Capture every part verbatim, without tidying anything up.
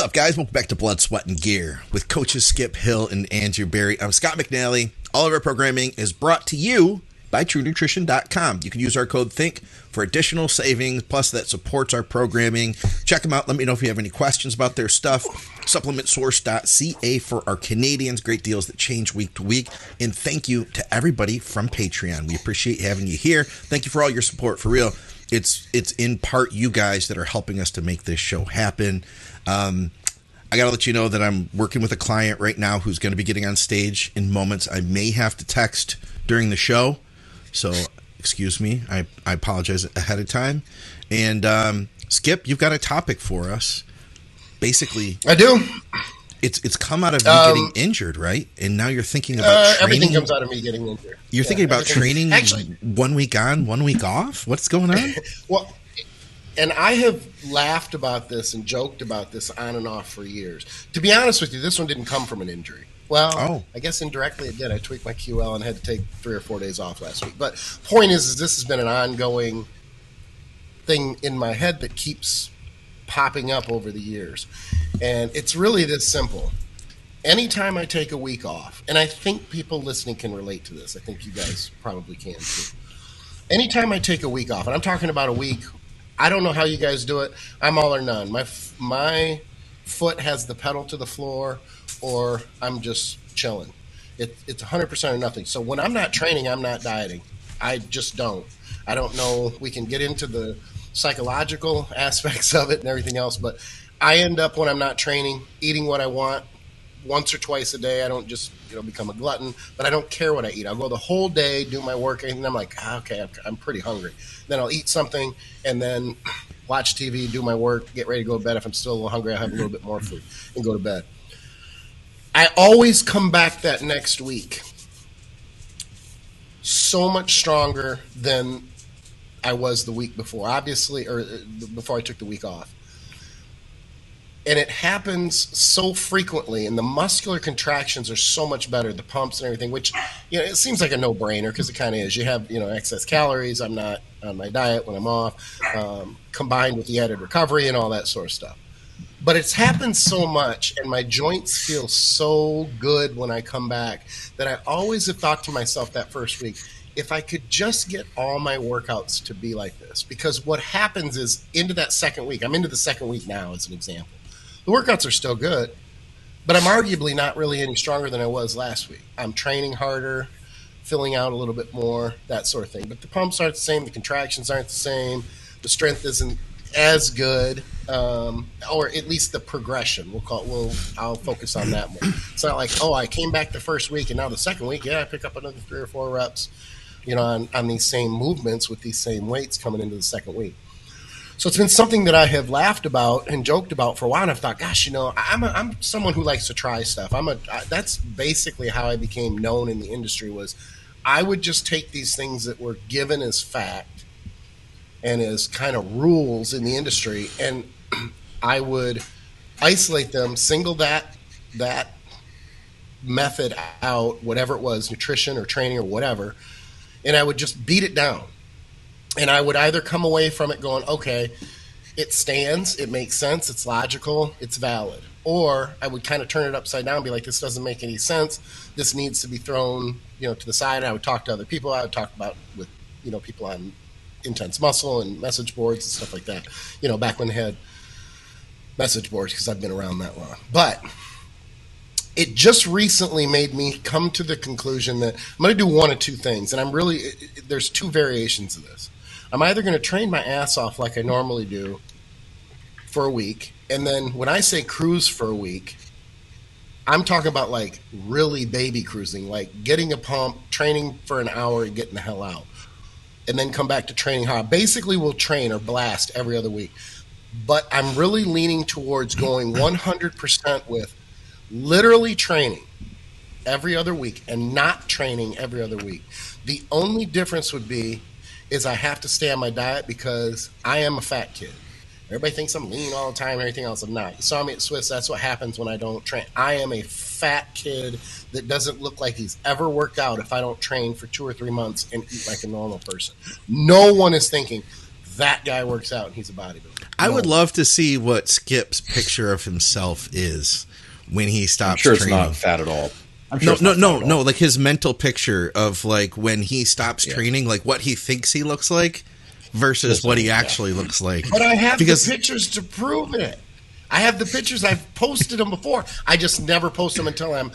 What's up, guys? Welcome back to Blood, Sweat, and Gear with coaches Skip Hill and Andrew Berry. I'm Scott McNally. All of our programming is brought to you by True Nutrition dot com. You can use our code THINK for additional savings, plus that supports our programming. Check them out. Let me know if you have any questions about their stuff. Supplement Source dot C A for our Canadians. Great deals that change week to week. And thank you to everybody from Patreon. We appreciate having you here. Thank you for all your support, for real. It's it's in part you guys that are helping us to make this show happen. Um, I got to let you know that I'm working with a client right now who's going to be getting on stage in moments. I may have to text during the show. So, excuse me. I, I apologize ahead of time. And, um, Skip, you've got a topic for us. Basically, I do. It's it's come out of you um, getting injured, right? And now you're thinking about uh, training. Everything comes out of me getting injured. You're yeah, thinking about training actually, one week on, one week off? What's going on? Well, and I have laughed about this and joked about this on and off for years. To be honest with you, this one didn't come from an injury. Well, oh. I guess indirectly it did. I tweaked my Q L and had to take three or four days off last week. But point is, is this has been an ongoing thing in my head that keeps popping up over the years. And it's really this simple. Anytime I take a week off, and I think people listening can relate to this. I think you guys probably can too. Anytime I take a week off, and I'm talking about a week, I don't know how you guys do it. I'm all or none. My my foot has the pedal to the floor, or I'm just chilling. It, it's one hundred percent or nothing. So when I'm not training, I'm not dieting. I just don't. I don't know. We can get into the psychological aspects of it and everything else, but I end up when I'm not training eating what I want once or twice a day. I don't just you know become a glutton, but I don't care what I eat. I'll go the whole day, do my work, and I'm like, ah, okay, I'm pretty hungry. Then I'll eat something and then watch T V, do my work, get ready to go to bed. If I'm still a little hungry, I'll have a little bit more food and go to bed. I always come back that next week so much stronger than I was the week before, obviously, or before I took the week off. And it happens so frequently, and the muscular contractions are so much better, the pumps and everything, which, you know, it seems like a no-brainer because it kind of is. You have, you know, excess calories. I'm not on my diet when I'm off, um, combined with the added recovery and all that sort of stuff. But it's happened so much, and my joints feel so good when I come back that I always have thought to myself that first week, if I could just get all my workouts to be like this. Because what happens is into that second week, I'm into the second week now as an example. The workouts are still good, but I'm arguably not really any stronger than I was last week. I'm training harder, filling out a little bit more, that sort of thing. But the pumps aren't the same. The contractions aren't the same. The strength isn't as good, um, or at least the progression. We'll call it, we'll, I'll focus on that more. It's not like, oh, I came back the first week, and now the second week, yeah, I pick up another three or four reps. You know, on, on these same movements with these same weights coming into the second week. So it's been something that I have laughed about and joked about for a while. And I've thought, gosh, you know, I'm a, I'm someone who likes to try stuff. I'm a I, that's basically how I became known in the industry. Was I would just take these things that were given as fact and as kind of rules in the industry, and I would isolate them, single that that method out, whatever it was, nutrition or training or whatever. And I would just beat it down. And I would either come away from it going, okay, it stands, it makes sense, it's logical, it's valid. Or I would kind of turn it upside down and be like, this doesn't make any sense. This needs to be thrown, you know, to the side. I would talk to other people. I would talk about with, you know, people on Intense Muscle and message boards and stuff like that. You know, back when they had message boards, because I've been around that long. But it just recently made me come to the conclusion that I'm going to do one of two things. And I'm really, it, it, there's two variations of this. I'm either going to train my ass off like I normally do for a week. And then when I say cruise for a week, I'm talking about like really baby cruising, like getting a pump, training for an hour and getting the hell out. And then come back to training hard. Basically, we'll train or blast every other week. But I'm really leaning towards going one hundred percent with literally training every other week and not training every other week. The only difference would be is I have to stay on my diet because I am a fat kid. Everybody thinks I'm lean all the time and everything else. I'm not. You saw me at Swiss. That's what happens when I don't train. I am a fat kid that doesn't look like he's ever worked out if I don't train for two or three months and eat like a normal person. No one is thinking that guy works out and he's a bodybuilder. I would love to see what Skip's picture of himself is when he stops. I'm sure it's training. Not fat at all. I'm sure no, no, no, no. Like his mental picture of like when he stops yeah. training, like what he thinks he looks like versus That's what he actually yeah. looks like. But I have because, the pictures to prove it. I have the pictures. I've posted them before. I just never post them until I'm,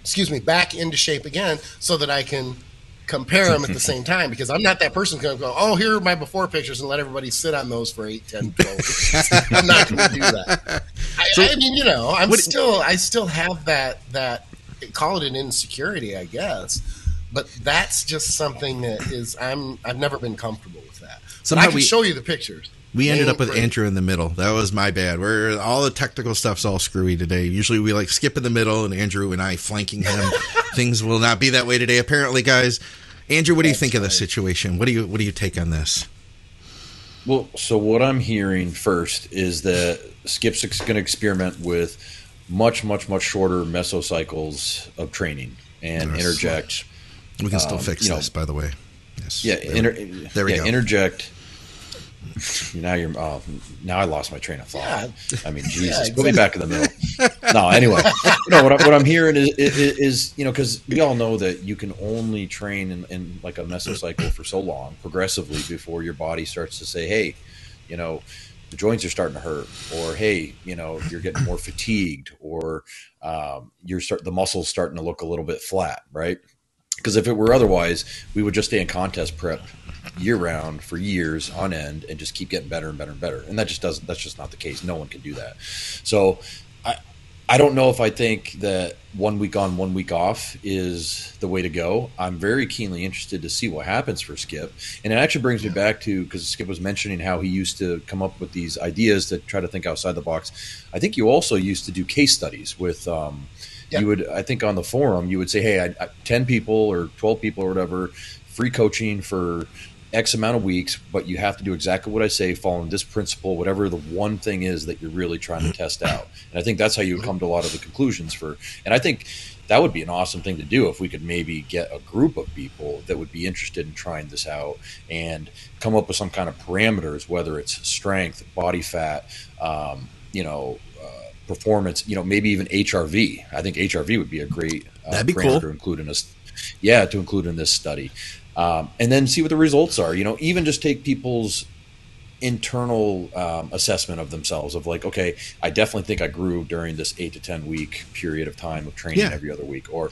excuse me, back into shape again, so that I can compare them at the same time, because I'm not that person who's going to go, oh, here are my before pictures, and let everybody sit on those for eight, ten, twelve minutes. I'm not going to do that. I, so, I mean, you know, I'm still, I still have that, that, call it an insecurity, I guess, but that's just something that is, I'm, I've never been comfortable with that. So I can we, show you the pictures. We ended up with Andrew in the middle. That was my bad. We're all the technical stuff's all screwy today. Usually we like Skip in the middle and Andrew and I flanking him. Things will not be that way today, apparently, guys. Andrew, what do you That's think of this right. situation? What do you what do you take on this? Well, so what I'm hearing first is that Skip's going to experiment with much, much, much shorter mesocycles of training and yes. interject. We can still um, fix you know, this, by the way. Yes. Yeah. There, inter- there we yeah, go. Interject. Now you're uh, now I lost my train of thought. Yeah. I mean, Jesus, yeah, exactly. Put me back in the middle. No, anyway, you know, what, I, what I'm hearing is, is, is you know, because we all know that you can only train in, in like a mesocycle for so long, progressively, before your body starts to say, hey, you know, the joints are starting to hurt, or hey, you know, you're getting more fatigued, or um, you're start the muscles starting to look a little bit flat, right? Because if it were otherwise, we would just stay in contest prep year round for years on end and just keep getting better and better and better. And that just doesn't, that's just not the case. No one can do that. So I, I don't know if I think that one week on, one week off is the way to go. I'm very keenly interested to see what happens for Skip. And it actually brings me back to, because Skip was mentioning how he used to come up with these ideas to try to think outside the box. I think you also used to do case studies with, um, yeah. you would, I think on the forum, you would say, hey, I, I, ten people or twelve people or whatever, free coaching for X amount of weeks, but you have to do exactly what I say, following this principle, whatever the one thing is that you're really trying to test out. And I think that's how you would come to a lot of the conclusions for, and I think that would be an awesome thing to do if we could maybe get a group of people that would be interested in trying this out and come up with some kind of parameters, whether it's strength, body fat, um, you know, uh, performance, you know, maybe even H R V. I think H R V would be a great uh, That'd be parameter cool. to include in this. Yeah, to include in this study. Um, and then see what the results are, you know, even just take people's internal um, assessment of themselves of like, okay, I definitely think I grew during this eight to ten week period of time of training yeah. every other week, or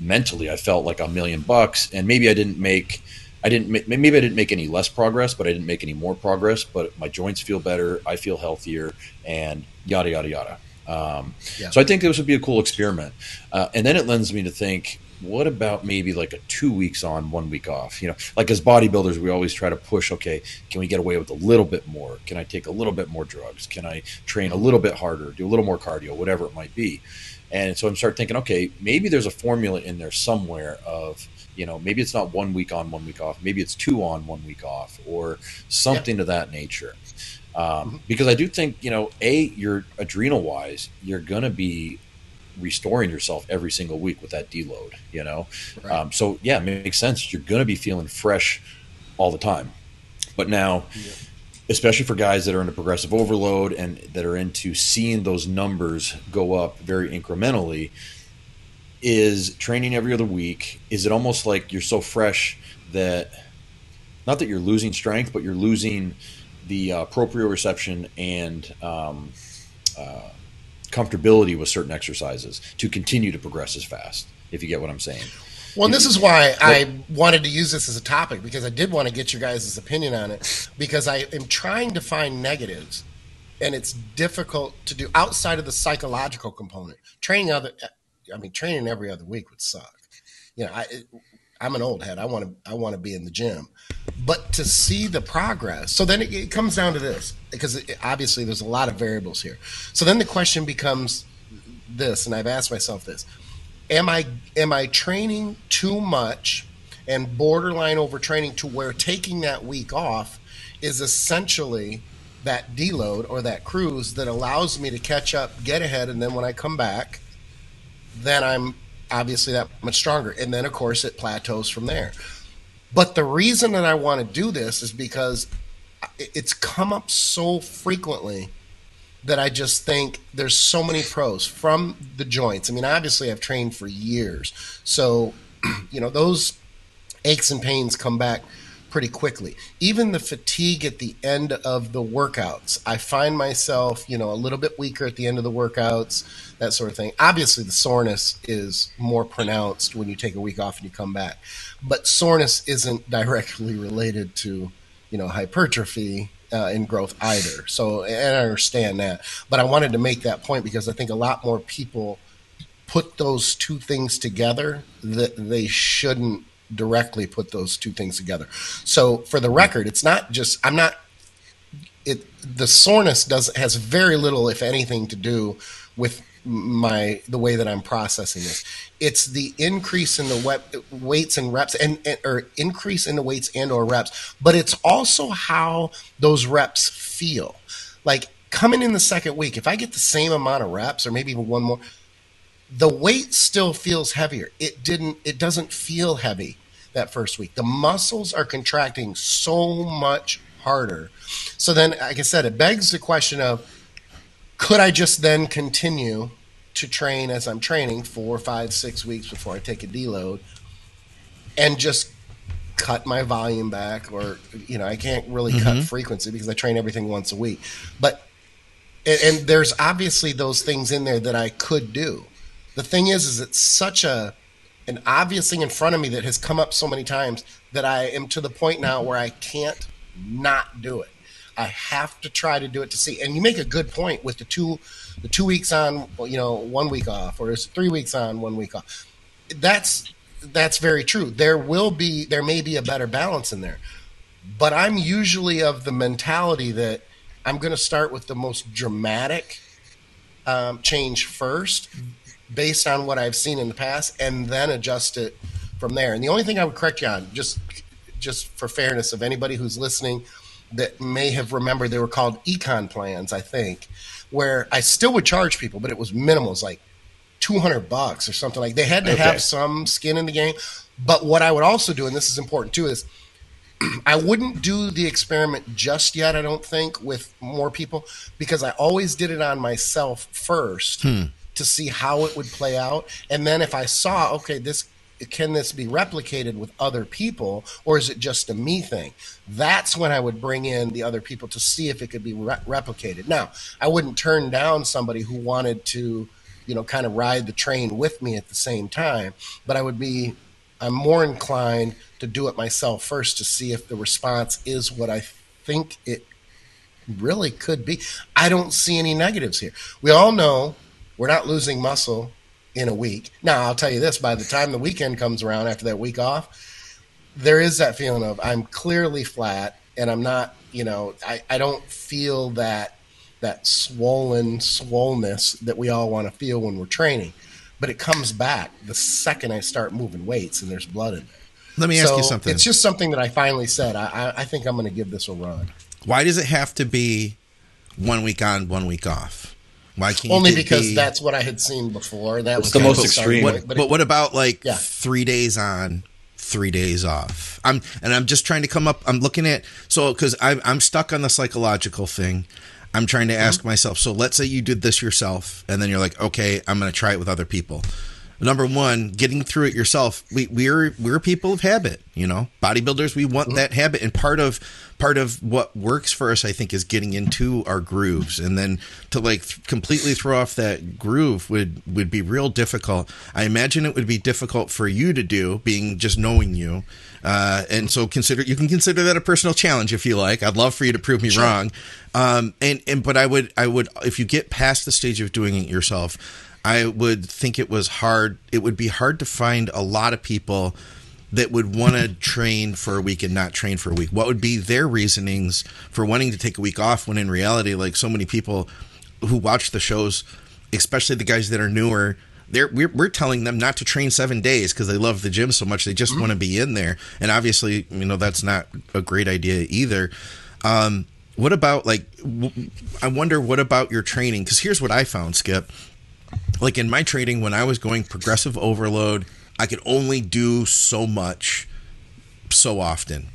mentally I felt like a million bucks and maybe I didn't make, I didn't, ma- maybe I didn't make any less progress, but I didn't make any more progress, but my joints feel better. I feel healthier and yada, yada, yada. Um, yeah. So I think this would be a cool experiment. Uh, and then it lends me to think, what about maybe like a two weeks on, one week off? You know, like as bodybuilders, we always try to push, okay, can we get away with a little bit more? Can I take a little bit more drugs? Can I train a little bit harder, do a little more cardio, whatever it might be? And so I'm start thinking, okay, maybe there's a formula in there somewhere of, you know, maybe it's not one week on, one week off. Maybe it's two on, one week off, or something yeah. to that nature. Um, mm-hmm. Because I do think, you know, A, you're adrenal wise, you're going to be restoring yourself every single week with that deload, you know? Right. Um, so yeah, it makes sense. You're going to be feeling fresh all the time. But now, yeah. especially for guys that are into progressive overload and that are into seeing those numbers go up very incrementally, is training every other week, is it almost like you're so fresh that, not that you're losing strength, but you're losing the uh, proprioception and um, uh, comfortability with certain exercises to continue to progress as fast, if you get what I'm saying. Well, and this is why I wanted to use this as a topic, because I did want to get your guys' opinion on it, because I am trying to find negatives, and it's difficult to do outside of the psychological component. Training other, I mean, training every other week would suck. You know, I, I'm an old head. I want to, I want to be in the gym, but to see the progress. So then it, it comes down to this, because it, obviously there's a lot of variables here. So then the question becomes this, and I've asked myself this: Am I, am I training too much and borderline overtraining to where taking that week off is essentially that deload or that cruise that allows me to catch up, get ahead, and then when I come back, then I'm obviously that much stronger. And then, of course, it plateaus from there. But the reason that I want to do this is because it's come up so frequently that I just think there's so many pros from the joints. I mean, obviously I've trained for years, so you know, those aches and pains come back pretty quickly. Even the fatigue at the end of the workouts, I find myself, you know, a little bit weaker at the end of the workouts, that sort of thing. Obviously the soreness is more pronounced when you take a week off and you come back, but soreness isn't directly related to, you know, hypertrophy uh, in growth either. So, and I understand that, but I wanted to make that point because I think a lot more people put those two things together that they shouldn't directly put those two things together. So for the record, it's not just, I'm not, it, the soreness does, has very little, if anything, to do with my, the way that I'm processing this. It's the increase in the we- weights and reps and, and, or increase in the weights and or reps, but it's also how those reps feel. Like coming in the second week, if I get the same amount of reps or maybe even one more, the weight still feels heavier. It didn't, it doesn't feel heavy that first week. The muscles are contracting so much harder. So then, like I said, it begs the question of, could I just then continue to train as I'm training four, five, six weeks before I take a deload and just cut my volume back? Or, you know, I can't really mm-hmm. cut frequency because I train everything once a week. But, and, and there's obviously those things in there that I could do. The thing is, is it's such a an obvious thing in front of me that has come up so many times that I am to the point now where I can't not do it. I have to try to do it to see. And you make a good point with the two, the two weeks on, you know, one week off, or it's three weeks on, one week off. That's that's very true. There will be, there may be a better balance in there, but I'm usually of the mentality that I'm going to start with the most dramatic um, change first, based on what I've seen in the past, and then adjust it from there. And the only thing I would correct you on, just just for fairness of anybody who's listening that may have remembered, they were called econ plans, I think, where I still would charge people, but it was minimal. It was like two hundred bucks or something. Like, they had to okay. have some skin in the game. But what I would also do, and this is important too, is I wouldn't do the experiment just yet, I don't think, with more people, because I always did it on myself first. Hmm. To see how it would play out, and then if I saw, okay, this can this be replicated with other people, or is it just a me thing? That's when I would bring in the other people to see if it could be re- replicated. Now, I wouldn't turn down somebody who wanted to, you know, kind of ride the train with me at the same time, but I would be, I'm more inclined to do it myself first to see if the response is what I think it really could be. I don't see any negatives here. We all know we're not losing muscle in a week. Now, I'll tell you this, by the time the weekend comes around after that week off, there is that feeling of I'm clearly flat and I'm not, you know, I, I don't feel that that swollen swollenness that we all want to feel when we're training. But it comes back the second I start moving weights and there's blood in there. Let me ask so you something. It's just something that I finally said. I, I think I'm going to give this a run. Why does it have to be one week on, one week off? Why can't Only because be, that's what I had seen before. That was the most extreme. What, but, but it, what about like yeah. three days on, three days off? I'm and I'm just trying to come up. I'm looking at so because I'm I'm stuck on the psychological thing. I'm trying to ask mm-hmm. myself. So let's say you did this yourself, and then you're like, okay, I'm going to try it with other people. Number one, getting through it yourself. We we're we're people of habit, you know, bodybuilders. We want mm-hmm. that habit, and part of part of what works for us, I think, is getting into our grooves, and then to like th- completely throw off that groove would would be real difficult. I imagine it would be difficult for you to do, being just knowing you, uh, and so consider you can consider that a personal challenge if you like. I'd love for you to prove me sure. wrong, um, and and but I would I would if you get past the stage of doing it yourself. I would think it was hard. It would be hard to find a lot of people that would want to train for a week and not train for a week. What would be their reasonings for wanting to take a week off when in reality, like so many people who watch the shows, especially the guys that are newer, they're, we're, we're telling them not to train seven days because they love the gym so much. They just mm-hmm. want to be in there. And obviously, you know, that's not a great idea either. Um, what about like, I wonder what about your training? Because here's what I found, Skip. Like in my training, when I was going progressive overload, I could only do so much so often.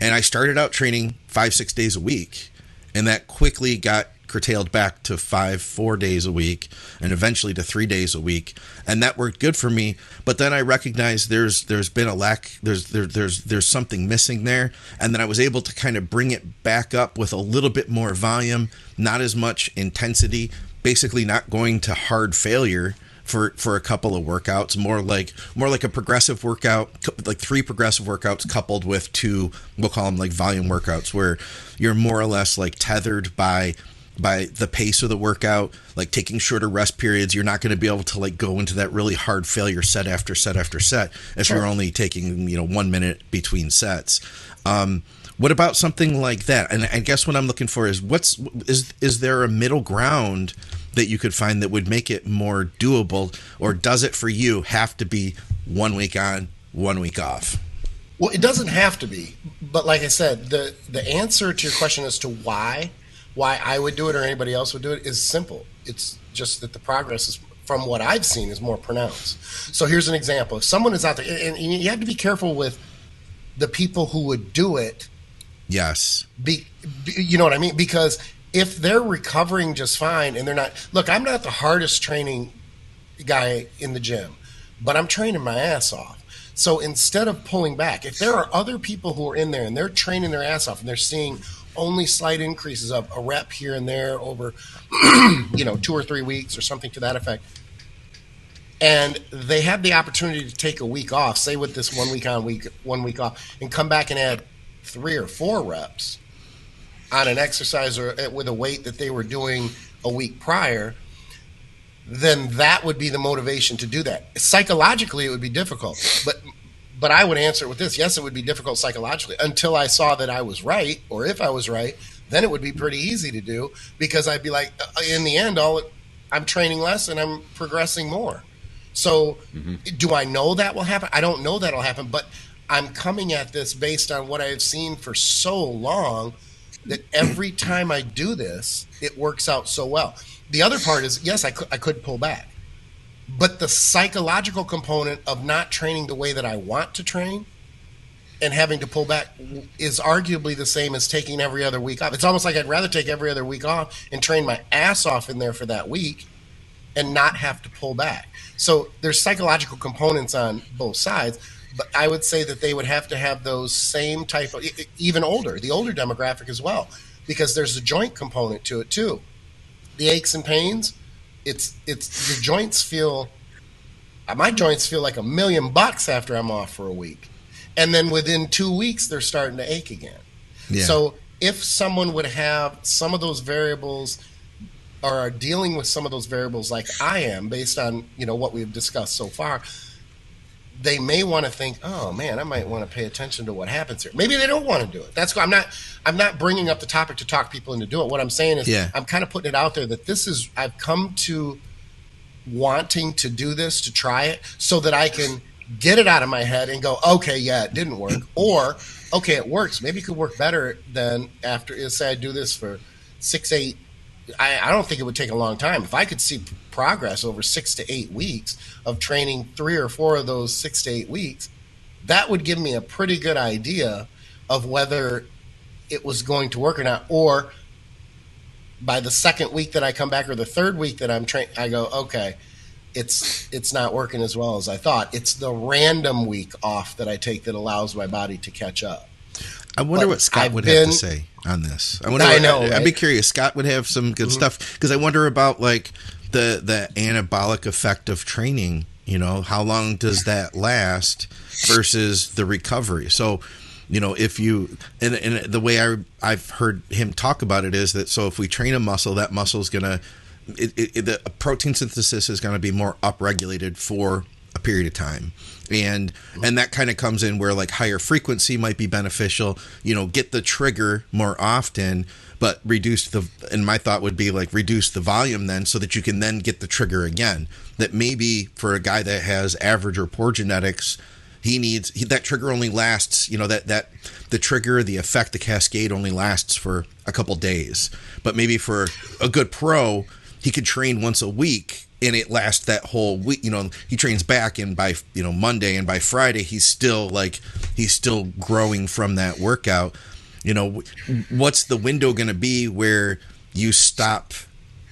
And I started out training five, six days a week, and that quickly got curtailed back to five, four days a week, and eventually to three days a week. And that worked good for me. But then I recognized there's there's been a lack, there's there, there's there's something missing there. And then I was able to kind of bring it back up with a little bit more volume, not as much intensity, basically not going to hard failure for for a couple of workouts, more like more like a progressive workout, like three progressive workouts coupled with two, we'll call them like volume workouts, where you're more or less like tethered by by the pace of the workout, like taking shorter rest periods. You're not going to be able to like go into that really hard failure set after set after set if you're only taking, you know, one minute between sets. Um, what about something like that? And I guess what I'm looking for is what's is is there a middle ground that you could find that would make it more doable, or does it for you have to be one week on, one week off? Well, it doesn't have to be, but like I said, the the answer to your question as to why Why I would do it or anybody else would do it is simple. It's just that the progress is, from what I've seen, is more pronounced. So here's an example. If someone is out there, and, and you have to be careful with the people who would do it. Yes. Be, be, you know what I mean? Because if they're recovering just fine and they're not, look, I'm not the hardest training guy in the gym, but I'm training my ass off. So instead of pulling back, if there are other people who are in there and they're training their ass off and they're seeing only slight increases of a rep here and there over, you know, two or three weeks or something to that effect, and they have the opportunity to take a week off, say with this one week on, week one week off, and come back and add three or four reps on an exercise or with a weight that they were doing a week prior, then that would be the motivation to do that. Psychologically, it would be difficult, but But I would answer it with this. Yes, it would be difficult psychologically until I saw that I was right, or if I was right, then it would be pretty easy to do, because I'd be like, in the end, all I'm training less and I'm progressing more. So mm-hmm. do I know that will happen? I don't know that will happen, but I'm coming at this based on what I've seen for so long that every time I do this, it works out so well. The other part is, yes, I could, I could pull back. But the psychological component of not training the way that I want to train and having to pull back is arguably the same as taking every other week off. It's almost like I'd rather take every other week off and train my ass off in there for that week and not have to pull back. So there's psychological components on both sides, but I would say that they would have to have those same type of, even older, the older demographic as well, because there's a joint component to it too. The aches and pains, It's it's the joints feel, my joints feel like a million bucks after I'm off for a week. And then within two weeks, they're starting to ache again. Yeah. So if someone would have some of those variables or are dealing with some of those variables like I am, based on, you know, what we've discussed so far, they may want to think, oh man, I might want to pay attention to what happens here. Maybe they don't want to do it. That's I'm not I'm not bringing up the topic to talk people into doing it. What I'm saying is yeah. I'm kind of putting it out there that this is, I've come to wanting to do this, to try it, so that I can get it out of my head and go, okay, yeah, it didn't work. Or, okay, it works. Maybe it could work better than after, say I do this for six, eight, I, I don't think it would take a long time. If I could see progress over six to eight weeks of training three or four of those six to eight weeks, that would give me a pretty good idea of whether it was going to work or not. Or by the second week that I come back or the third week that I'm training, I go, okay, it's it's not working as well as I thought. It's the random week off that I take that allows my body to catch up. I wonder but what Scott I've would been, have to say on this. I wonder. I know. What, right? I'd be curious. Scott would have some good mm-hmm. stuff, because I wonder about like the the anabolic effect of training. You know, how long does that last versus the recovery? So, you know, if you and, and the way I I've heard him talk about it is that so if we train a muscle, that muscle is gonna it, it, the protein synthesis is gonna be more upregulated for a period of time. And and that kind of comes in where like higher frequency might be beneficial, you know, get the trigger more often, but reduce the, and my thought would be like reduce the volume then so that you can then get the trigger again. That maybe for a guy that has average or poor genetics, he needs, he, that trigger only lasts, you know, that, that the trigger, the effect, the cascade only lasts for a couple days. But maybe for a good pro, he could train once a week and it lasts that whole week. You know, he trains back, and by, you know, Monday and by Friday, he's still like, he's still growing from that workout. You know, what's the window going to be where you stop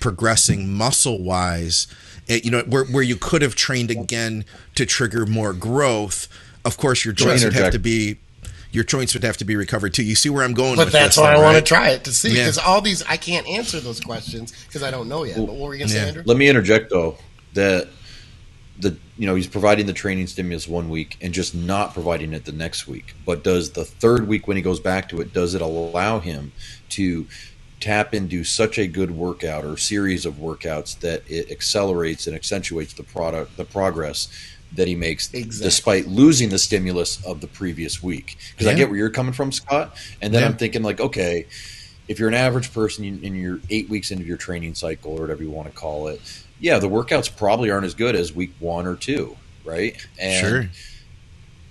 progressing muscle wise, you know, where, where you could have trained again to trigger more growth? Of course, your joints would have to be, your joints would have to be recovered too. You see where I'm going but with this? But that's why I right? want to try it to see, because yeah. all these, I can't answer those questions because I don't know yet. Well, but what were you going to yeah. say, Andrew? Let me interject though, that the, you know, he's providing the training stimulus one week and just not providing it the next week. But does the third week when he goes back to it, does it allow him to tap into such a good workout or series of workouts that it accelerates and accentuates the product, the progress that he makes exactly. despite losing the stimulus of the previous week? Because yeah. I get where you're coming from, Scott. And then yeah. I'm thinking like, okay, if you're an average person and you're eight weeks into your training cycle or whatever you want to call it, yeah, the workouts probably aren't as good as week one or two, right? And, sure.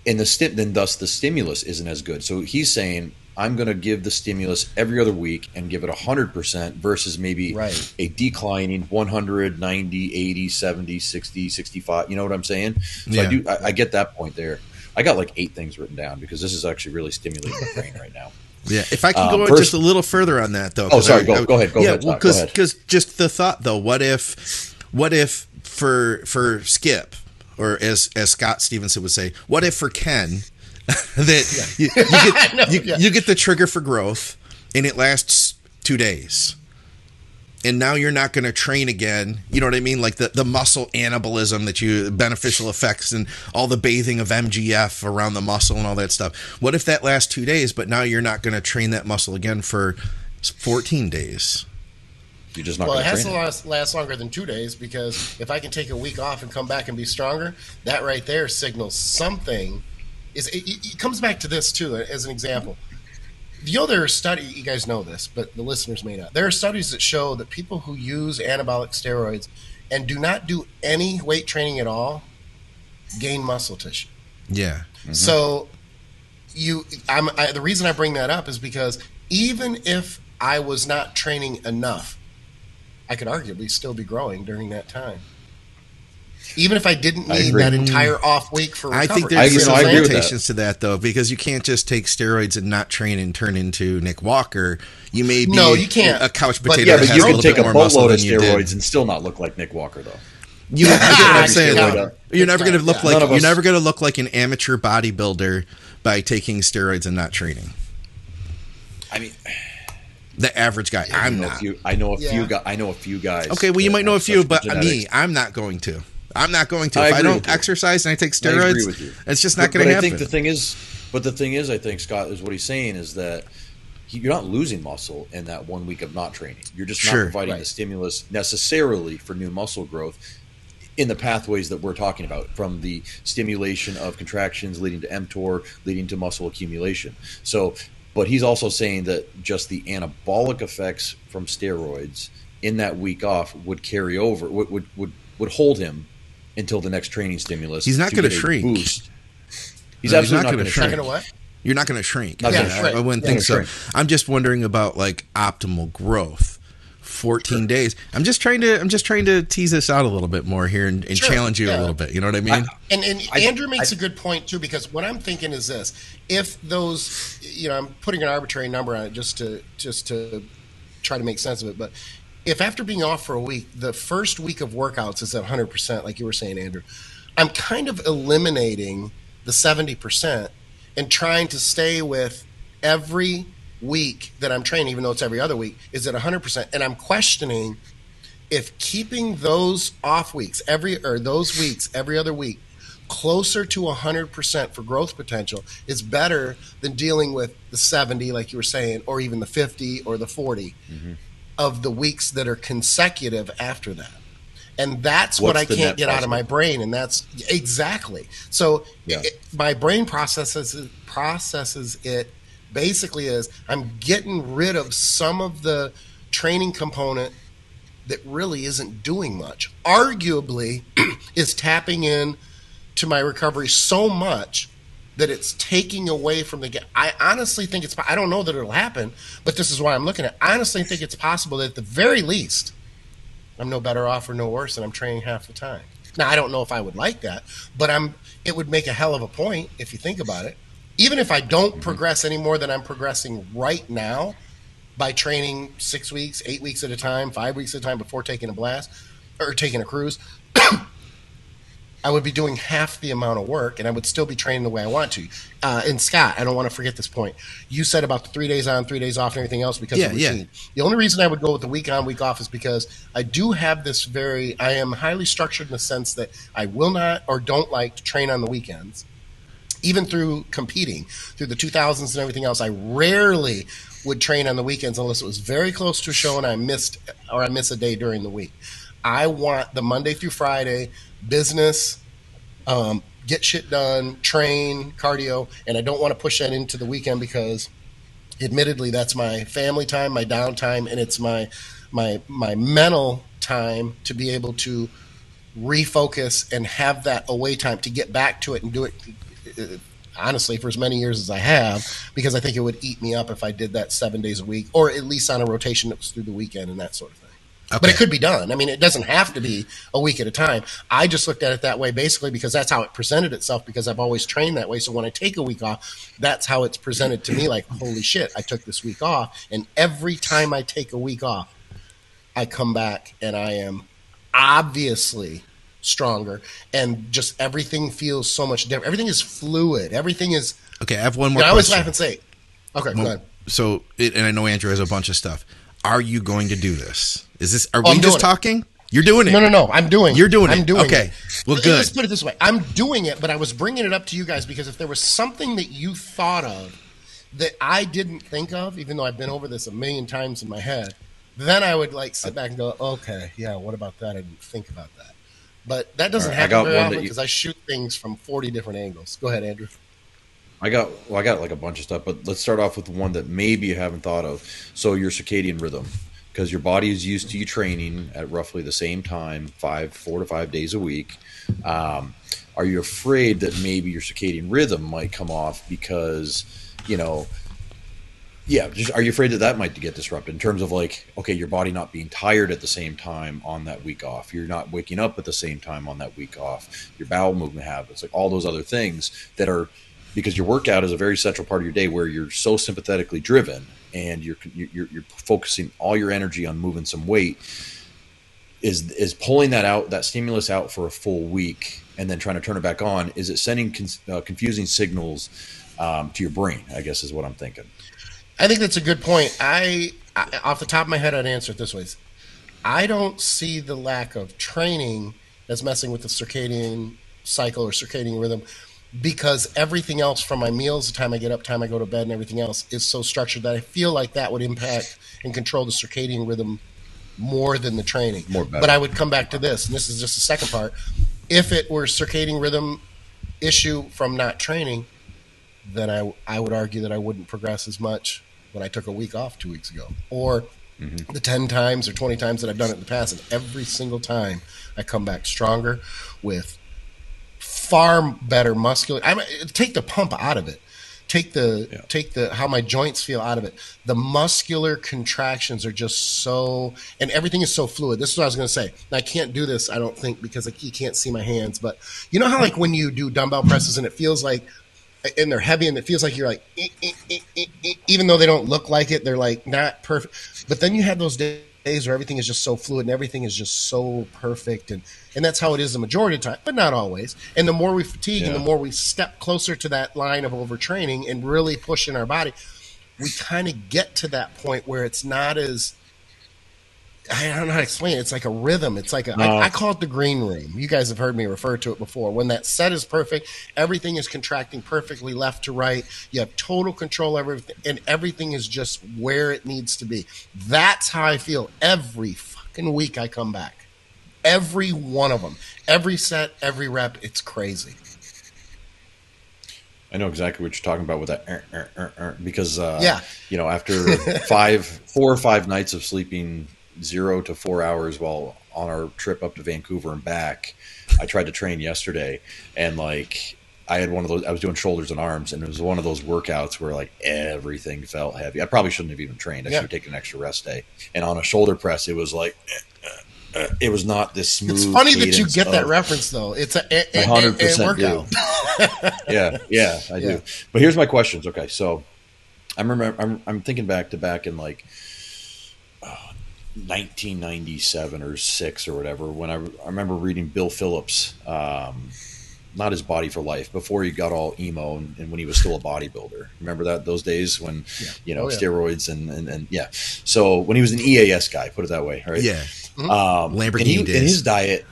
And the sti- then thus the stimulus isn't as good. So he's saying, I'm going to give the stimulus every other week and give it one hundred percent versus maybe right. a declining one hundred, ninety, eighty, seventy, sixty, sixty-five. You know what I'm saying? So yeah. I do. I, I get that point there. I got like eight things written down because this is actually really stimulating my brain right now. Yeah, if I can um, go first, just a little further on that though. Oh, sorry, I, go, I, go ahead. Go yeah, ahead. Because well, because just the thought though, what if, what if for for Skip, or as as Scott Stevenson would say, what if for Ken, that yeah. you, you, get, no, you, yeah. you get the trigger for growth, and it lasts two days, and now you're not going to train again. You know what I mean? Like the the muscle anabolism that you beneficial effects and all the bathing of M G F around the muscle and all that stuff. What if that lasts two days, but now you're not going to train that muscle again for fourteen days? You're just not well, it has to last, last longer than two days because if I can take a week off and come back and be stronger, that right there signals something. Is it, it comes back to this too as an example. The other study, you guys know this, but the listeners may not. There are studies that show that people who use anabolic steroids and do not do any weight training at all gain muscle tissue. Yeah. Mm-hmm. So you, I'm, I, the reason I bring that up is because even if I was not training enough, I could arguably still be growing during that time. Even if I didn't need I that entire off week for recovery. I think there's I, you know, limitations to that, though, because you can't just take steroids and not train and turn into Nick Walker. You may be no, you can't. a couch potato but, yeah, that has you a little bit more muscle than you did. You can take a boatload of steroids and still not look like Nick Walker, though. You, you get what I'm saying. Like, you're never going to look yeah, like you're never going to look like an amateur bodybuilder by taking steroids and not training. I mean, the average guy. Yeah, I'm not. Few, I know a yeah. few guys. I know a few guys. Okay, well, you might know a few, but me, I'm not going to. I'm not going to. I if I don't exercise and I take steroids, I it's just not going to happen. I think the thing is, but the thing is, I think, Scott, is what he's saying is that he, you're not losing muscle in that one week of not training. You're just sure, not providing right. the stimulus necessarily for new muscle growth in the pathways that we're talking about, from the stimulation of contractions leading to mTOR, leading to muscle accumulation. So, but he's also saying that just the anabolic effects from steroids in that week off would carry over, would would would, would hold him until the next training stimulus. He's not going to shrink. Boost. He's no, absolutely he's not, not going to shrink. Not gonna what? You're not going to shrink. Not yeah, shrink. I, I wouldn't yeah, think so. Shrink. I'm just wondering about like optimal growth. fourteen sure. days. I'm just trying to. I'm just trying to tease this out a little bit more here and, and sure. challenge you yeah. a little bit. You know what I mean? I, and and I, Andrew makes I, a good point too, because what I'm thinking is this: if those, you know, I'm putting an arbitrary number on it just to just to try to make sense of it, but if after being off for a week, the first week of workouts is at one hundred percent, like you were saying, Andrew, I'm kind of eliminating the seventy percent and trying to stay with every week that I'm training, even though it's every other week, is at one hundred percent. And I'm questioning if keeping those off weeks, every or those weeks, every other week, closer to one hundred percent for growth potential is better than dealing with the seventy, like you were saying, or even the fifty or the forty. Mm-hmm. Of the weeks that are consecutive after that. And that's What's what I can't get possible? out of my brain. And that's exactly. So yeah. it, my brain processes, processes it basically as I'm getting rid of some of the training component that really isn't doing much. Arguably is tapping in to my recovery so much that it's taking away from the game. I honestly think it's, I don't know that it'll happen, but this is why I'm looking at it. I honestly think it's possible that at the very least, I'm no better off or no worse, and I'm training half the time. Now, I don't know if I would like that, but I'm. It would make a hell of a point if you think about it. Even if I don't mm-hmm. progress any more than I'm progressing right now by training six weeks, eight weeks at a time, five weeks at a time before taking a blast or taking a cruise, I would be doing half the amount of work and I would still be training the way I want to. Uh, and Scott, I don't want to forget this point. You said about the three days on, three days off and everything else because yeah, of routine. Yeah. The only reason I would go with the week on, week off is because I do have this very, I am highly structured in the sense that I will not or don't like to train on the weekends, even through competing, through the two thousands and everything else. I rarely would train on the weekends unless it was very close to a show and I missed or I miss a day during the week. I want the Monday through Friday business, um, get shit done, train, cardio, and I don't want to push that into the weekend because, admittedly, that's my family time, my downtime, and it's my my my mental time to be able to refocus and have that away time to get back to it and do it, honestly, for as many years as I have, because I think it would eat me up if I did that seven days a week, or at least on a rotation that was through the weekend and that sort of thing. Okay. But it could be done. I mean, it doesn't have to be a week at a time. I just looked at it that way basically because that's how it presented itself because I've always trained that way. So when I take a week off, that's how it's presented to me like, holy shit, I took this week off. And every time I take a week off, I come back and I am obviously stronger. And just everything feels so much different. Everything is fluid. Everything is. Okay, I have one more question. I always laugh and say, okay, well, go ahead. So, it, and I know Andrew has a bunch of stuff. Are you going to do this? Is this? Are oh, we just talking? It. You're doing it. No, no, no. I'm doing. You're doing it. I'm doing it. Okay. Well, good. Let's put it this way. I'm doing it, but I was bringing it up to you guys because if there was something that you thought of that I didn't think of, even though I've been over this a million times in my head, then I would like sit back and go, okay, yeah, what about that? I didn't think about that. But that doesn't right, happen very often because you... I shoot things from forty different angles. Go ahead, Andrew. I got well, I got like a bunch of stuff, but let's start off with one that maybe you haven't thought of. So your circadian rhythm, because your body is used to you training at roughly the same time, five, four to five days a week. Um, are you afraid that maybe your circadian rhythm might come off because, you know, yeah, just, are you afraid that that might get disrupted in terms of like, okay, your body not being tired at the same time on that week off. You're not waking up at the same time on that week off. Your bowel movement habits, like all those other things that are – because your workout is a very central part of your day where you're so sympathetically driven and you're you're, you're focusing all your energy on moving some weight is is pulling that out, that stimulus out for a full week and then trying to turn it back on. Is it sending con, uh, confusing signals um, to your brain, I guess is what I'm thinking. I think that's a good point. I, I off the top of my head, I'd answer it this way. I don't see the lack of training as messing with the circadian cycle or circadian rhythm, because everything else from my meals, the time I get up, time I go to bed, and everything else is so structured that I feel like that would impact and control the circadian rhythm more than the training. More better. But I would come back to this, and this is just the second part. If it were circadian rhythm issue from not training, then I, I would argue that I wouldn't progress as much when I took a week off two weeks ago. Or mm-hmm. the ten times or twenty times that I've done it in the past, and every single time I come back stronger with far better muscular. I mean, take the pump out of it. Take the yeah. take the how my joints feel out of it. The muscular contractions are just so, and everything is so fluid. This is what I was going to say. And I can't do this, I don't think, because like you can't see my hands. But you know how like when you do dumbbell presses and it feels like, and they're heavy and it feels like you're like, eh, eh, eh, eh, eh, even though they don't look like it, they're like not perfect. But then you have those days where everything is just so fluid and everything is just so perfect, and and that's how it is the majority of the time, but not always. And the more we fatigue yeah. and the more we step closer to that line of overtraining and really pushing our body, we kind of get to that point where it's not as, I don't know how to explain it. It's like a rhythm. It's like a, no. I, I call it the green room. You guys have heard me refer to it before. When that set is perfect, everything is contracting perfectly left to right. You have total control over everything, and everything is just where it needs to be. That's how I feel every fucking week I come back. Every one of them. Every set, every rep. It's crazy. I know exactly what you're talking about with that, uh, uh, uh, because uh, yeah. you know, after five, four or five nights of sleeping zero to four hours while on our trip up to Vancouver and back, I tried to train yesterday, and like I had one of those, I was doing shoulders and arms, and it was one of those workouts where like everything felt heavy. I probably shouldn't have even trained. I yeah. should have taken an extra rest day. And on a shoulder press, it was like, uh, it was not this smooth. It's funny that you get that reference though. It's a, a, a one hundred percent workout. yeah, yeah, I yeah. do. But here's my questions. Okay, so I remember I'm I'm thinking back to back in like uh, nineteen ninety-seven or six or whatever when I, I remember reading Bill Phillips, um, not his Body for Life, before he got all emo and, and when he was still a bodybuilder. Remember that those days when yeah. you know oh, yeah. steroids and, and and yeah. So when he was an E A S guy, put it that way, right? Yeah. Mm-hmm. Um, Lamborghini and he, days. And his diet.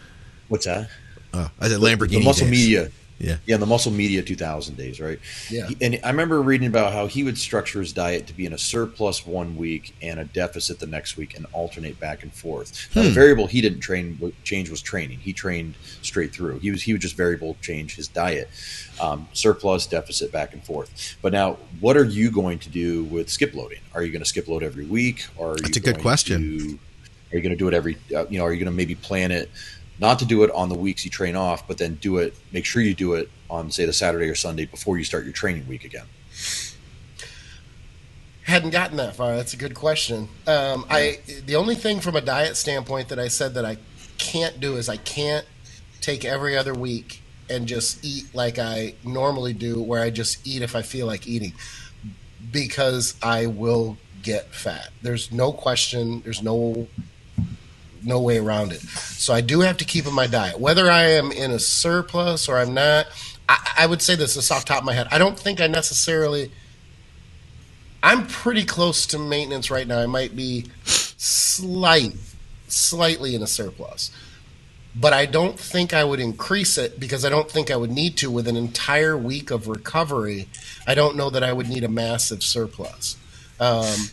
What's that? Uh, I said Lamborghini. The, the Muscle days. Media. Yeah. Yeah. The Muscle Media two thousand days, right? Yeah. He, and I remember reading about how he would structure his diet to be in a surplus one week and a deficit the next week and alternate back and forth. Hmm. Now, the variable he didn't train change was training. He trained straight through. He was he would just variable change his diet, um, surplus, deficit, back and forth. But now, what are you going to do with skip loading? Are you going to skip load every week? Or are That's you a good question. To, are you going to do it every? Uh, you know, are you going to maybe plan it? Not to do it on the weeks you train off, but then do it, make sure you do it on, say, the Saturday or Sunday before you start your training week again. Hadn't gotten that far. That's a good question. Um, yeah. I the only thing from a diet standpoint that I said that I can't do is I can't take every other week and just eat like I normally do, where I just eat if I feel like eating, because I will get fat. There's no question. There's no... no way around it. So I do have to keep in my diet. Whether I am in a surplus or I'm not, I, I would say this, this off the top of my head. I don't think I necessarily, I'm pretty close to maintenance right now. I might be slight, slightly in a surplus. But I don't think I would increase it because I don't think I would need to with an entire week of recovery. I don't know that I would need a massive surplus. Um,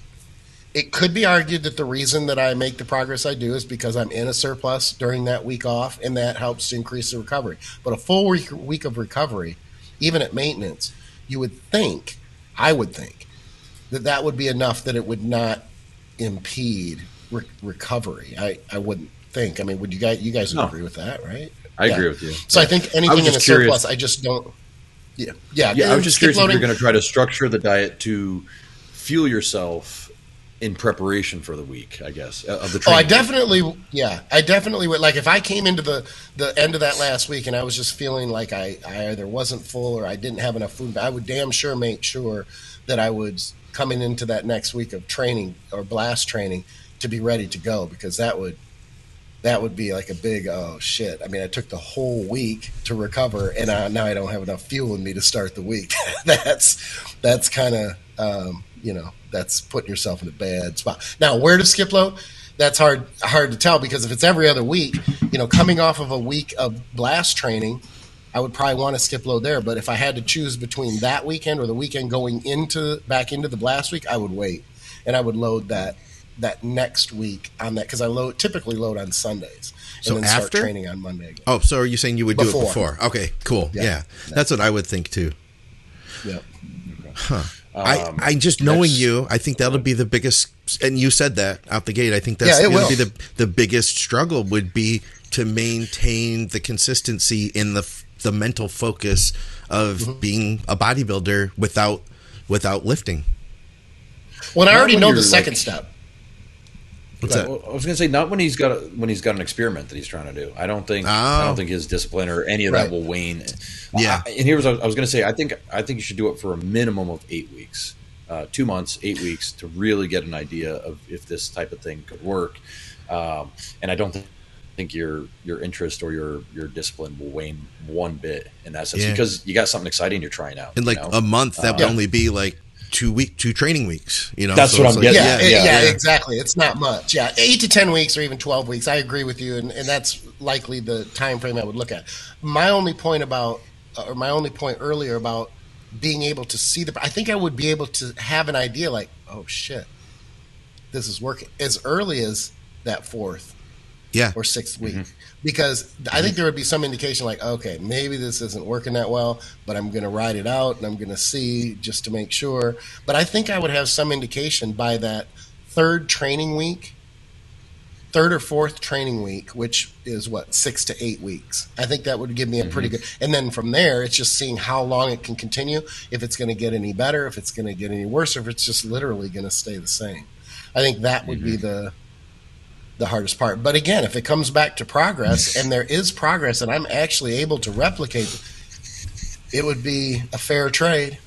It could be argued that the reason that I make the progress I do is because I'm in a surplus during that week off, and that helps to increase the recovery. But a full week, week of recovery, even at maintenance, you would think, I would think, that that would be enough that it would not impede re- recovery. I, I wouldn't think. I mean, would you guys you guys would no. agree with that, right? I yeah. agree with you. So yeah. I think anything I in a curious. surplus, I just don't. Yeah, yeah. yeah I was just curious loading. If you're going to try to structure the diet to fuel yourself in preparation for the week, I guess, of the training. Oh, I definitely, yeah, I definitely would. Like if I came into the, the end of that last week and I was just feeling like I, I either wasn't full or I didn't have enough food, but I would damn sure make sure that I would, coming into that next week of training or blast training, to be ready to go, because that would, that would be like a big, oh shit. I mean, I took the whole week to recover and I, now I don't have enough fuel in me to start the week. that's, that's kind of, um, you know, that's putting yourself in a bad spot. Now, where to skip load? That's hard hard to tell, because if it's every other week, you know, coming off of a week of blast training, I would probably want to skip load there. But if I had to choose between that weekend or the weekend going into back into the blast week, I would wait and I would load that that next week on that, because I load typically load on Sundays. So and then after start training on Monday again. Oh, so are you saying you would before. do it before? Okay, cool. Yeah, yeah. that's what I would think too. Yeah. Okay. Huh. Um, I, I just knowing you, I think that'll be the biggest, and you said that out the gate, I think that's yeah, going to be the, the biggest struggle would be to maintain the consistency in the the mental focus of mm-hmm. being a bodybuilder without without lifting. Well, I already know the second like, step. What's that? I was going to say, not when he's got a, when he's got an experiment that he's trying to do. I don't think oh. I don't think his discipline or any of right. that will wane. Yeah, I, and here's what I was going to say. I think I think you should do it for a minimum of eight weeks, uh, two months, eight weeks to really get an idea of if this type of thing could work. Um, and I don't think, think your your interest or your your discipline will wane one bit in that sense yeah. because you got something exciting you're trying out. In like you know? a month, that would um, only be like. Two week, two training weeks. You know, that's so what I'm like, getting. Yeah, yeah, yeah, yeah, yeah, exactly. It's not much. Yeah, eight to ten weeks, or even twelve weeks. I agree with you, and, and that's likely the time frame I would look at. My only point about, or my only point earlier about being able to see the. I think I would be able to have an idea like, oh shit, this is working as early as that fourth, yeah, or sixth week, mm-hmm. because mm-hmm. I think there would be some indication like, okay, maybe this isn't working that well, but I'm going to ride it out and I'm going to see just to make sure. But I think I would have some indication by that third training week, third or fourth training week, which is what, six to eight weeks. I think that would give me a pretty mm-hmm. good, and then from there, it's just seeing how long it can continue, if it's going to get any better, if it's going to get any worse, or if it's just literally going to stay the same. I think that would mm-hmm. be the the hardest part. But again, if it comes back to progress, and there is progress, and I'm actually able to replicate, it would be a fair trade,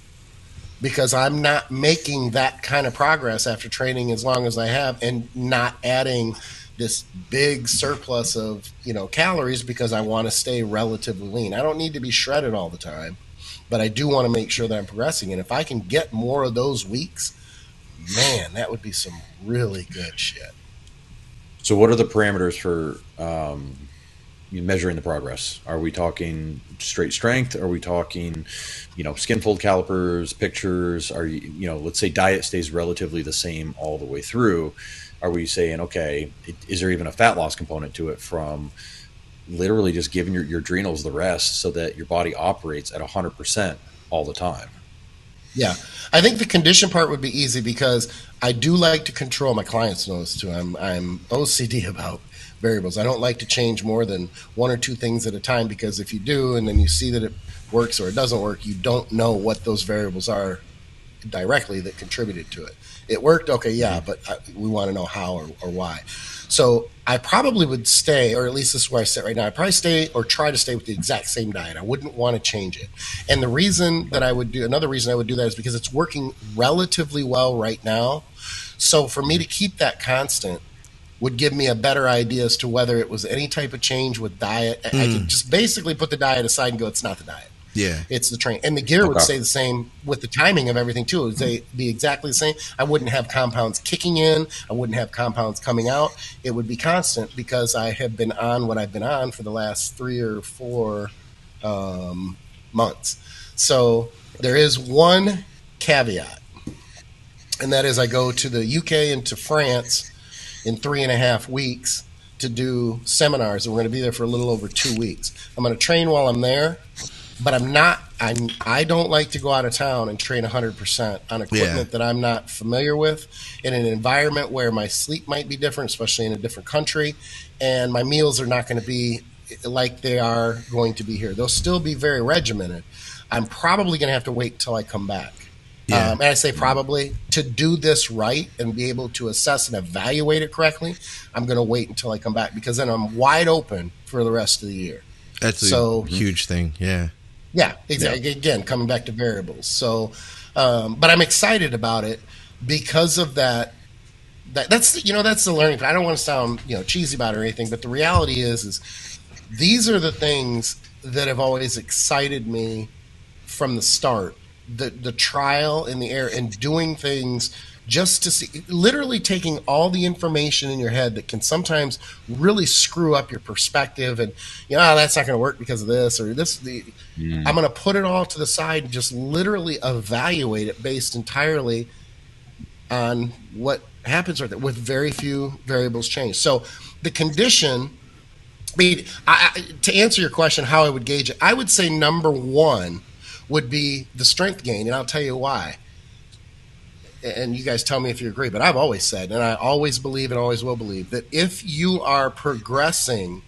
because I'm not making that kind of progress after training as long as I have and not adding this big surplus of, you know, calories, because I want to stay relatively lean. I don't need to be shredded all the time, but I do want to make sure that I'm progressing. And if I can get more of those weeks, man, that would be some really good shit. So what are the parameters for um, measuring the progress? Are we talking straight strength? Are we talking, you know, skinfold calipers, pictures? Are you, you know, let's say diet stays relatively the same all the way through. Are we saying, okay, it, is there even a fat loss component to it from literally just giving your, your adrenals the rest so that your body operates at one hundred percent all the time? Yeah, I think the condition part would be easy, because I do like to control. My clients know this too. I'm, I'm O C D about variables. I don't like to change more than one or two things at a time, because if you do and then you see that it works or it doesn't work, you don't know what those variables are directly that contributed to it. It worked, okay, yeah, but I, we want to know how or, or why. So I probably would stay, or at least this is where I sit right now, I probably stay or try to stay with the exact same diet. I wouldn't want to change it. And the reason that I would do, another reason I would do that is because it's working relatively well right now. So for me to keep that constant would give me a better idea as to whether it was any type of change with diet. Mm. I could just basically put the diet aside and go, it's not the diet. Yeah, it's the train. And the gear would stay the same with the timing of everything too. It would stay, be exactly the same. I wouldn't have compounds kicking in. I wouldn't have compounds coming out. It would be constant, because I have been on what I've been on for the last three or four um, months. So there is one caveat, and that is I go to the U K and to France in three and a half weeks to do seminars, and we're going to be there for a little over two weeks. I'm going to train while I'm there. But I'm not, I'm, I don't like to go out of town and train one hundred percent on equipment yeah. that I'm not familiar with, in an environment where my sleep might be different, especially in a different country, and my meals are not going to be like they are going to be here. They'll still be very regimented. I'm probably going to have to wait till I come back. Yeah. Um, and I say probably, to do this right and be able to assess and evaluate it correctly, I'm going to wait until I come back, because then I'm wide open for the rest of the year. That's a so, huge thing, yeah. Yeah, exactly. Yeah. Again, coming back to variables. So, um, but I'm excited about it because of that. That that's you know that's the learning. I don't want to sound you know cheesy about it or anything, but the reality is is these are the things that have always excited me from the start. The the trial in the air and doing things just to see, literally taking all the information in your head that can sometimes really screw up your perspective, and you know oh, that's not going to work because of this or this. The, mm. I'm going to put it all to the side and just literally evaluate it based entirely on what happens with it, with very few variables changed. So the condition, I mean, I, I, to answer your question, how I would gauge it, I would say number one would be the strength gain, and I'll tell you why. And you guys tell me if you agree, but I've always said, and I always believe and always will believe, that if you are progressing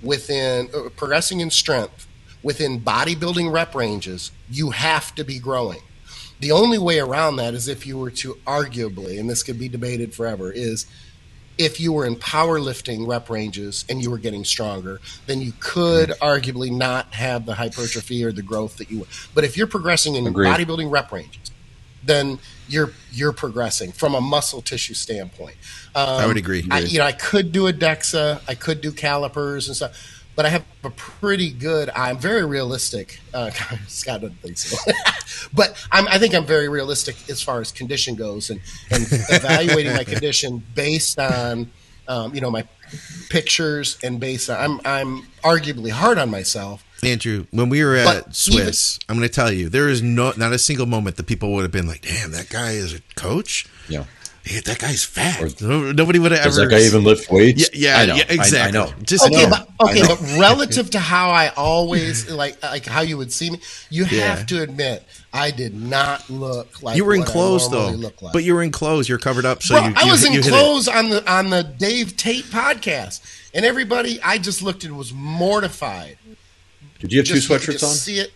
within uh, progressing in strength within bodybuilding rep ranges, you have to be growing. The only way around that is if you were to arguably, and this could be debated forever, is if you were in powerlifting rep ranges and you were getting stronger, then you could arguably not have the hypertrophy or the growth that you would. But if you're progressing in Agreed. bodybuilding rep ranges, then you're you're progressing from a muscle tissue standpoint. Um, I would agree. I, you know, I could do a DEXA, I could do calipers and stuff, but I have a pretty good. I'm very realistic. Uh, Scott doesn't think so, but I'm, I think I'm very realistic as far as condition goes, and and evaluating my condition based on um, you know my pictures and based on. I'm I'm arguably hard on myself. Andrew, when we were at but Swiss, even, I'm going to tell you, there is no not a single moment that people would have been like, "Damn, that guy is a coach." Yeah, hey, that guy's fat. Or, no, nobody would have ever. Does that guy seen. even lift weights? Yeah, yeah, I know. yeah exactly. I, I know. Just okay, but, okay, know. but relative to how I always like, like how you would see me, you yeah. have to admit I did not look like you were in what clothes I though. Like. But you were in clothes. You're covered up, so Bro, you, I was you, in you clothes on the on the Dave Tate podcast, and everybody I just looked at was mortified. Did you have just, two sweatshirts on? See it?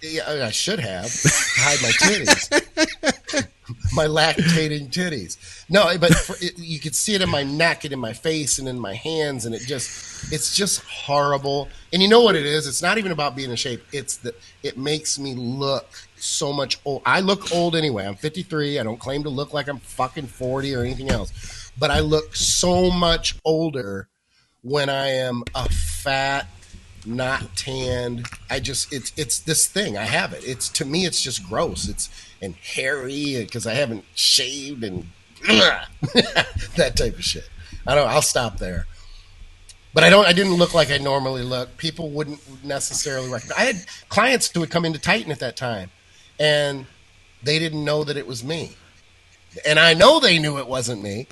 Yeah, I should have. Hide my titties. my lactating titties. No, but for, it, you could see it in my neck and in my face and in my hands, and it just, it's just horrible. And you know what it is? It's not even about being in shape. It's that it makes me look so much old. I look old anyway. I'm fifty-three. I don't claim to look like I'm fucking forty or anything else, but I look so much older when I am a fat, not tanned. I just, it's, it's this thing. I have it. It's, to me, it's just gross. It's, and hairy because I haven't shaved and that type of shit. I don't, I'll stop there. But I don't, I didn't look like I normally look. People wouldn't necessarily recognize. I had clients who would come into Titan at that time and they didn't know that it was me. And I know they knew it wasn't me.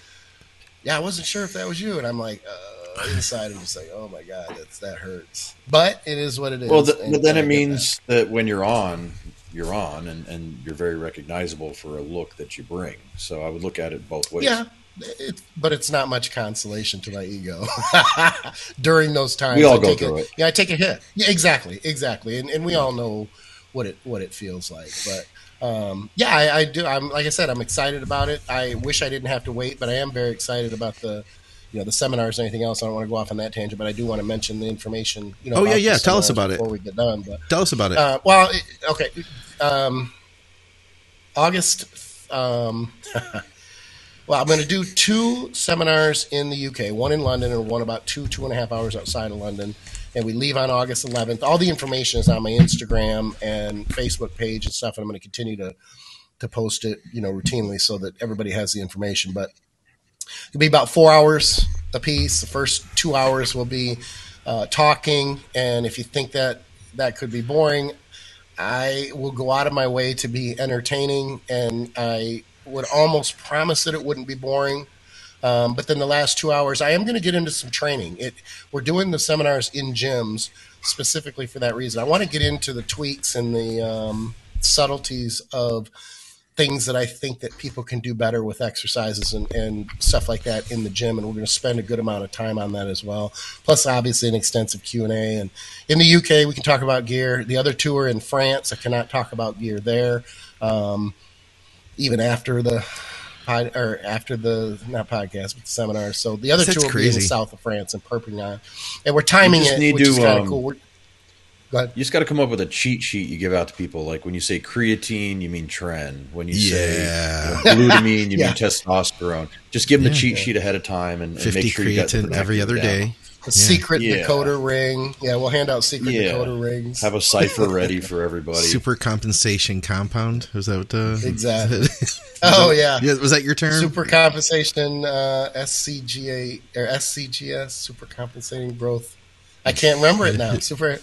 Yeah, I wasn't sure if that was you. And I'm like, uh, inside I'm just like, oh my god, that's, that hurts, but it is what it is. Well, the, but then it means that. that when you're on, you're on, and, and you're very recognizable for a look that you bring. So I would look at it both ways. Yeah, it, but it's not much consolation to my ego during those times. We all I go take through a, it. Yeah, I take a hit. Yeah, exactly, exactly, and and we all know what it what it feels like, but. Um, yeah, I, I do. I'm like I said, I'm excited about it. I wish I didn't have to wait, but I am very excited about the. You know, the seminars and anything else. I don't want to go off on that tangent, but I do want to mention the information. You know, oh, yeah, yeah. Tell us about it. Before we get done. But, Tell us about it. Uh, well, it, okay. Um, August. Um, well, I'm going to do two seminars in the U K, one in London and one about two, two and a half hours outside of London. And we leave on August eleventh. All the information is on my Instagram and Facebook page and stuff. And I'm going to continue to to post it, you know, routinely so that everybody has the information. But it'll be about four hours a piece. The first two hours will be uh, talking. And if you think that that could be boring, I will go out of my way to be entertaining. And I would almost promise that it wouldn't be boring. Um, but then the last two hours, I am going to get into some training. It, we're doing the seminars in gyms specifically for that reason. I want to get into the tweaks and the um, subtleties of things that I think that people can do better with exercises and, and stuff like that in the gym. And we're going to spend a good amount of time on that as well. Plus, obviously, an extensive Q and A. And in the U K, we can talk about gear. The other two are in France. I cannot talk about gear there. Um, even after the pod, or after the, not podcast, but the seminar. So the other That's two will crazy. be in the south of France in Perpignan. And we're timing it, which to, is kind of um... cool. We're, Go ahead. You just got to come up with a cheat sheet you give out to people. Like when you say creatine, you mean tren. When you yeah. say you know, glutamine, you yeah. mean testosterone. Just give them yeah, the cheat yeah. sheet ahead of time and, and make sure you got creatine every other down. day. A yeah. secret yeah. decoder ring. Yeah, we'll hand out secret yeah. decoder rings. Have a cipher ready for everybody. Super compensation compound. Was that uh, exactly? Was that, oh yeah. Was that your term? Super compensation uh, S C G A or S C G S. Super compensating growth. I can't remember it now. Super,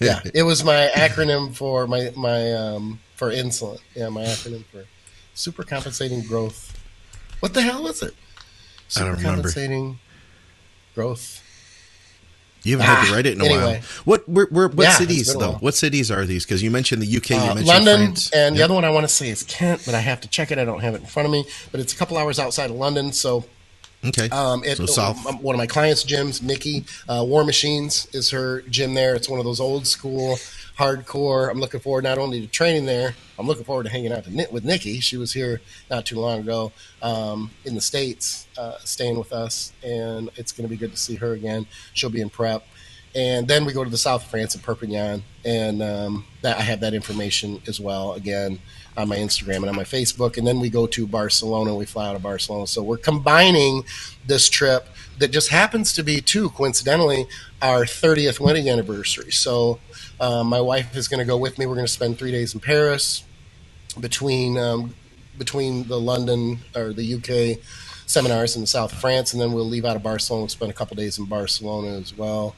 yeah, it was my acronym for my my um, for insulin. Yeah, my acronym for super compensating growth. What the hell is it? Super I don't remember. Compensating growth. You haven't ah, had to write it in a anyway. while. What we're, we're, what yeah, cities though? What cities are these? Because you mentioned the U K, uh, you mentioned London, France. and yep. the other one I want to say is Kent, but I have to check it. I don't have it in front of me. But it's a couple hours outside of London, so. Okay. Um, at so um, one of my clients' gyms, Nikki, uh, War Machines is her gym there. It's one of those old school, hardcore. I'm looking forward not only to training there, I'm looking forward to hanging out to, with Nikki. She was here not too long ago um, in the States, uh, staying with us, and it's going to be good to see her again. She'll be in prep. And then we go to the south of France in Perpignan, and um, that I have that information as well, again, on my Instagram and on my Facebook. And then we go to Barcelona. We fly out of Barcelona. So we're combining this trip that just happens to be, too, coincidentally, our thirtieth wedding anniversary. So uh, my wife is going to go with me. We're going to spend three days in Paris between um, between the London or the U K seminars in the south of France. And then we'll leave out of Barcelona. We'll spend a couple days in Barcelona as well.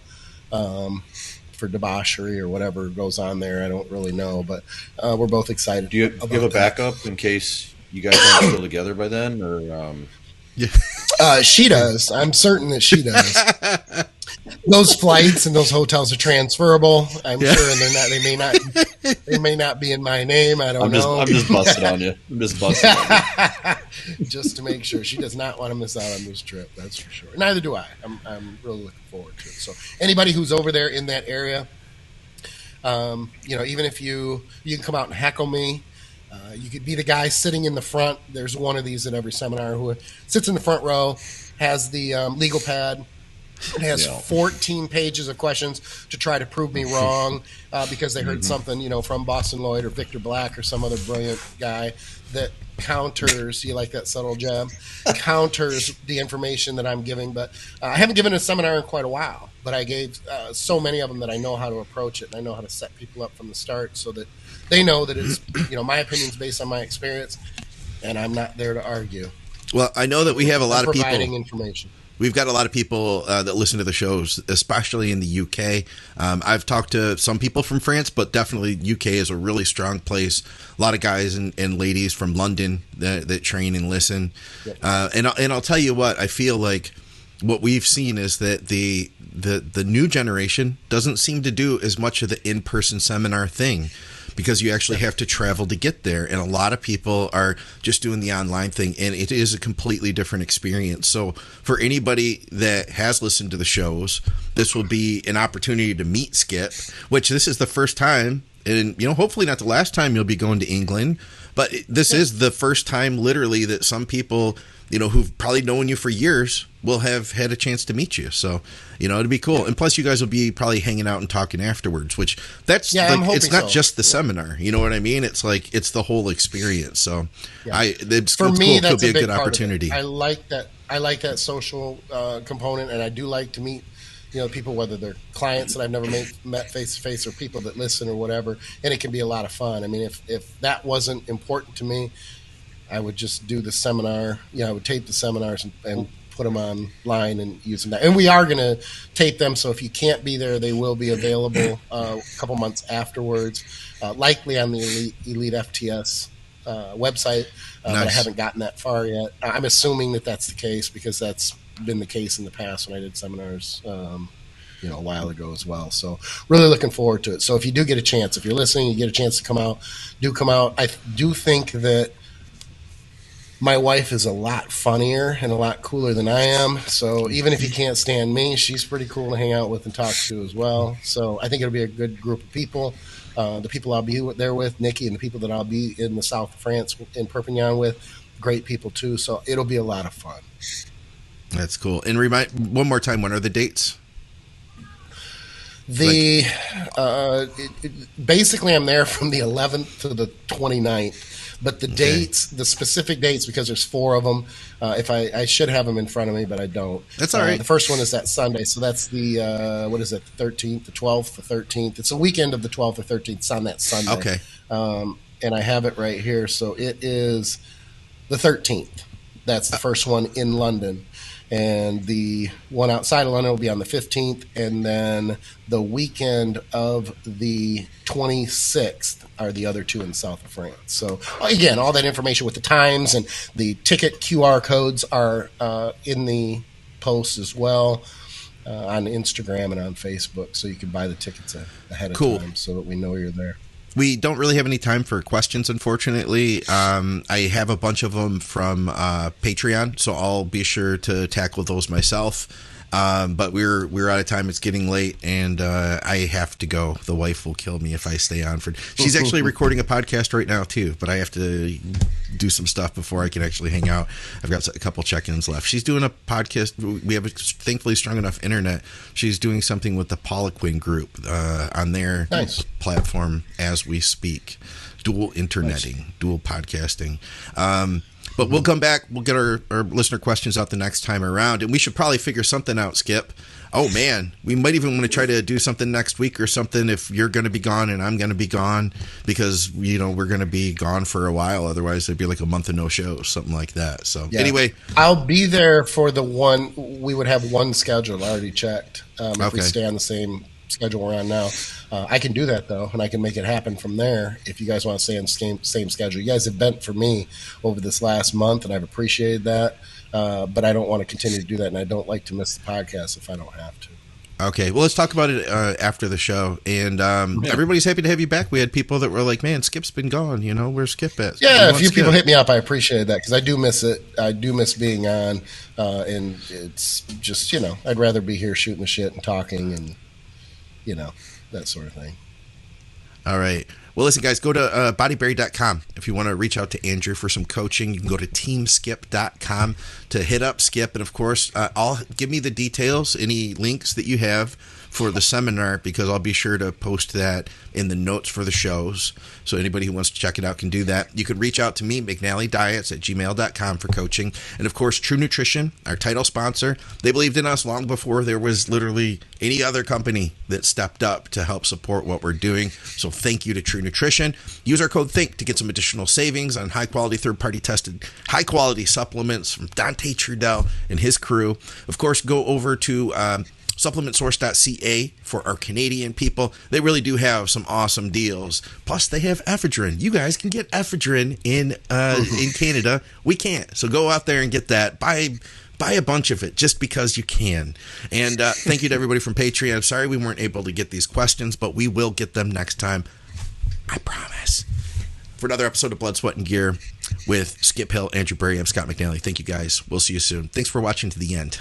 Um, for debauchery or whatever goes on there. I don't really know, but uh, we're both excited. Do you, do you have a backup that. in case you guys aren't still together by then? Or um... yeah. uh, She does. I'm certain that she does. Those flights and those hotels are transferable. I'm yeah. sure, and they're not, they may not they may not be in my name. I don't I'm just, know. I'm just busted on you. I'm just busted on you. Just to make sure. She does not want to miss out on this trip, that's for sure. Neither do I. I'm, I'm really looking forward to it. So anybody who's over there in that area, um, you know, even if you, you can come out and heckle me. Uh, you could be the guy sitting in the front. There's one of these at every seminar who sits in the front row, has the um, legal pad, and has yeah. fourteen pages of questions to try to prove me wrong uh, because they heard mm-hmm. something, you know, from Boston Lloyd or Victor Black or some other brilliant guy that counters, you like that subtle jab, counters the information that I'm giving. But uh, I haven't given a seminar in quite a while, but I gave uh, so many of them that I know how to approach it, and I know how to set people up from the start so that they know that it's, you know, my opinion's based on my experience, and I'm not there to argue. Well, I know that we have a lot of people providing information. We've got a lot of people uh, that listen to the shows, especially in the U K. Um, I've talked to some people from France, but definitely U K is a really strong place. A lot of guys and, and ladies from London that, that train and listen. Yep. Uh, and and I'll tell you what, I feel like what we've seen is that the the the new generation doesn't seem to do as much of the in-person seminar thing, because you actually have to travel to get there. And a lot of people are just doing the online thing, and it is a completely different experience. So for anybody that has listened to the shows, this will be an opportunity to meet Skip, which this is the first time, and you know, hopefully not the last time you'll be going to England, but this is the first time literally that some people, you know, who've probably known you for years will have had a chance to meet you. So, you know, it'd be cool. And plus you guys will be probably hanging out and talking afterwards, which that's, yeah, like, I'm hoping it's not so. Just the seminar, you know what I mean? It's like, it's the whole experience. So yeah. I, it's, for it's me, cool. That's It'll be a, a good opportunity. I like that. I like that social uh, component, and I do like to meet, you know, people, whether they're clients that I've never made, met face to face, or people that listen or whatever. And it can be a lot of fun. I mean, if, if that wasn't important to me, I would just do the seminar. You know, I would tape the seminars and, and put them online and use them. And we are going to tape them, so if you can't be there, they will be available uh, a couple months afterwards, uh, likely on the Elite, Elite F T S uh, website. Uh, nice. But I haven't gotten that far yet. I'm assuming that that's the case, because that's been the case in the past when I did seminars um, you know, a while ago as well. So really looking forward to it. So if you do get a chance, if you're listening, you get a chance to come out, do come out. I do think that my wife is a lot funnier and a lot cooler than I am. So even if you can't stand me, she's pretty cool to hang out with and talk to as well. So I think it'll be a good group of people. Uh, the people I'll be there with, Nikki, and the people that I'll be in the south of France in Perpignan with, great people too. So it'll be a lot of fun. That's cool. And remind one more time, when are the dates? The like- uh, it, it, basically I'm there from the eleventh to the twenty-ninth. But the okay. dates, the specific dates, because there's four of them. Uh, if I, I should have them in front of me, but I don't. That's all uh, right. The first one is that Sunday, so that's the uh, what is it? The thirteenth, the twelfth, the thirteenth. It's a weekend of the twelfth or thirteenth. It's on that Sunday. Okay. Um, and I have it right here. So it is the thirteenth. That's the first one in London, and the one outside of London will be on the fifteenth, and then the weekend of the twenty-sixth are the other two in the south of France. So again, all that information with the times and the ticket Q R codes are uh, in the post as well uh, on Instagram and on Facebook, so you can buy the tickets a- ahead of cool. time so that we know you're there. We don't really have any time for questions, unfortunately. Um, I have a bunch of them from uh, Patreon, so I'll be sure to tackle those myself. Um, but we're we're out of time. It's getting late, and uh, I have to go. The wife will kill me if I stay on for. She's actually recording a podcast right now too, but I have to do some stuff before I can actually hang out. I've got a couple check-ins left. She's doing a podcast. We have a thankfully strong enough internet. She's doing something with the Poliquin group uh, on their nice. platform as we speak. Dual interneting, nice. dual podcasting. Um, But we'll come back. We'll get our, our listener questions out the next time around. And we should probably figure something out, Skip. Oh, man. We might even want to try to do something next week or something if you're going to be gone and I'm going to be gone, because, you know, we're going to be gone for a while. Otherwise, it'd be like a month of no shows, something like that. So yeah. anyway. I'll be there for the one. We would have one schedule. I already checked. Um, if okay. we stay on the same schedule we're on now. Uh, I can do that, though, and I can make it happen from there if you guys want to stay on the same, same schedule. You guys have bent for me over this last month, and I've appreciated that, uh, but I don't want to continue to do that, and I don't like to miss the podcast if I don't have to. Okay, well, let's talk about it uh, after the show, and um, yeah. everybody's happy to have you back. We had people that were like, man, Skip's been gone, you know, where's Skip at? Yeah, a few Skip? people hit me up. I appreciated that, because I do miss it. I do miss being on, uh, and it's just, you know, I'd rather be here shooting the shit and talking and, you know, that sort of thing. All right. Well, listen, guys, go to uh, bodyberry dot com if you want to reach out to Andrew for some coaching. You can go to team skip dot com to hit up Skip. And, of course, uh, I'll give me the details, any links that you have for the seminar, because I'll be sure to post that in the notes for the shows. So anybody who wants to check it out can do that. You can reach out to me, McNally Diets at gmail dot com for coaching. And, of course, True Nutrition, our title sponsor, they believed in us long before there was literally any other company that stepped up to help support what we're doing. So thank you to True Nutrition. Use our code THINK to get some additional savings on high-quality, third-party tested, high-quality supplements from Dante Trudell and his crew. Of course, go over to um, Supplement Source dot C A for our Canadian people. They really do have some awesome deals. Plus, they have ephedrine. You guys can get ephedrine in uh, in Canada. We can't. So go out there and get that. Buy... Buy a bunch of it just because you can. And uh, thank you to everybody from Patreon. I'm sorry we weren't able to get these questions, but we will get them next time. I promise. For another episode of Blood, Sweat, and Gear with Skip Hill, Andrew Berry, I'm Scott McNally. Thank you, guys. We'll see you soon. Thanks for watching to the end.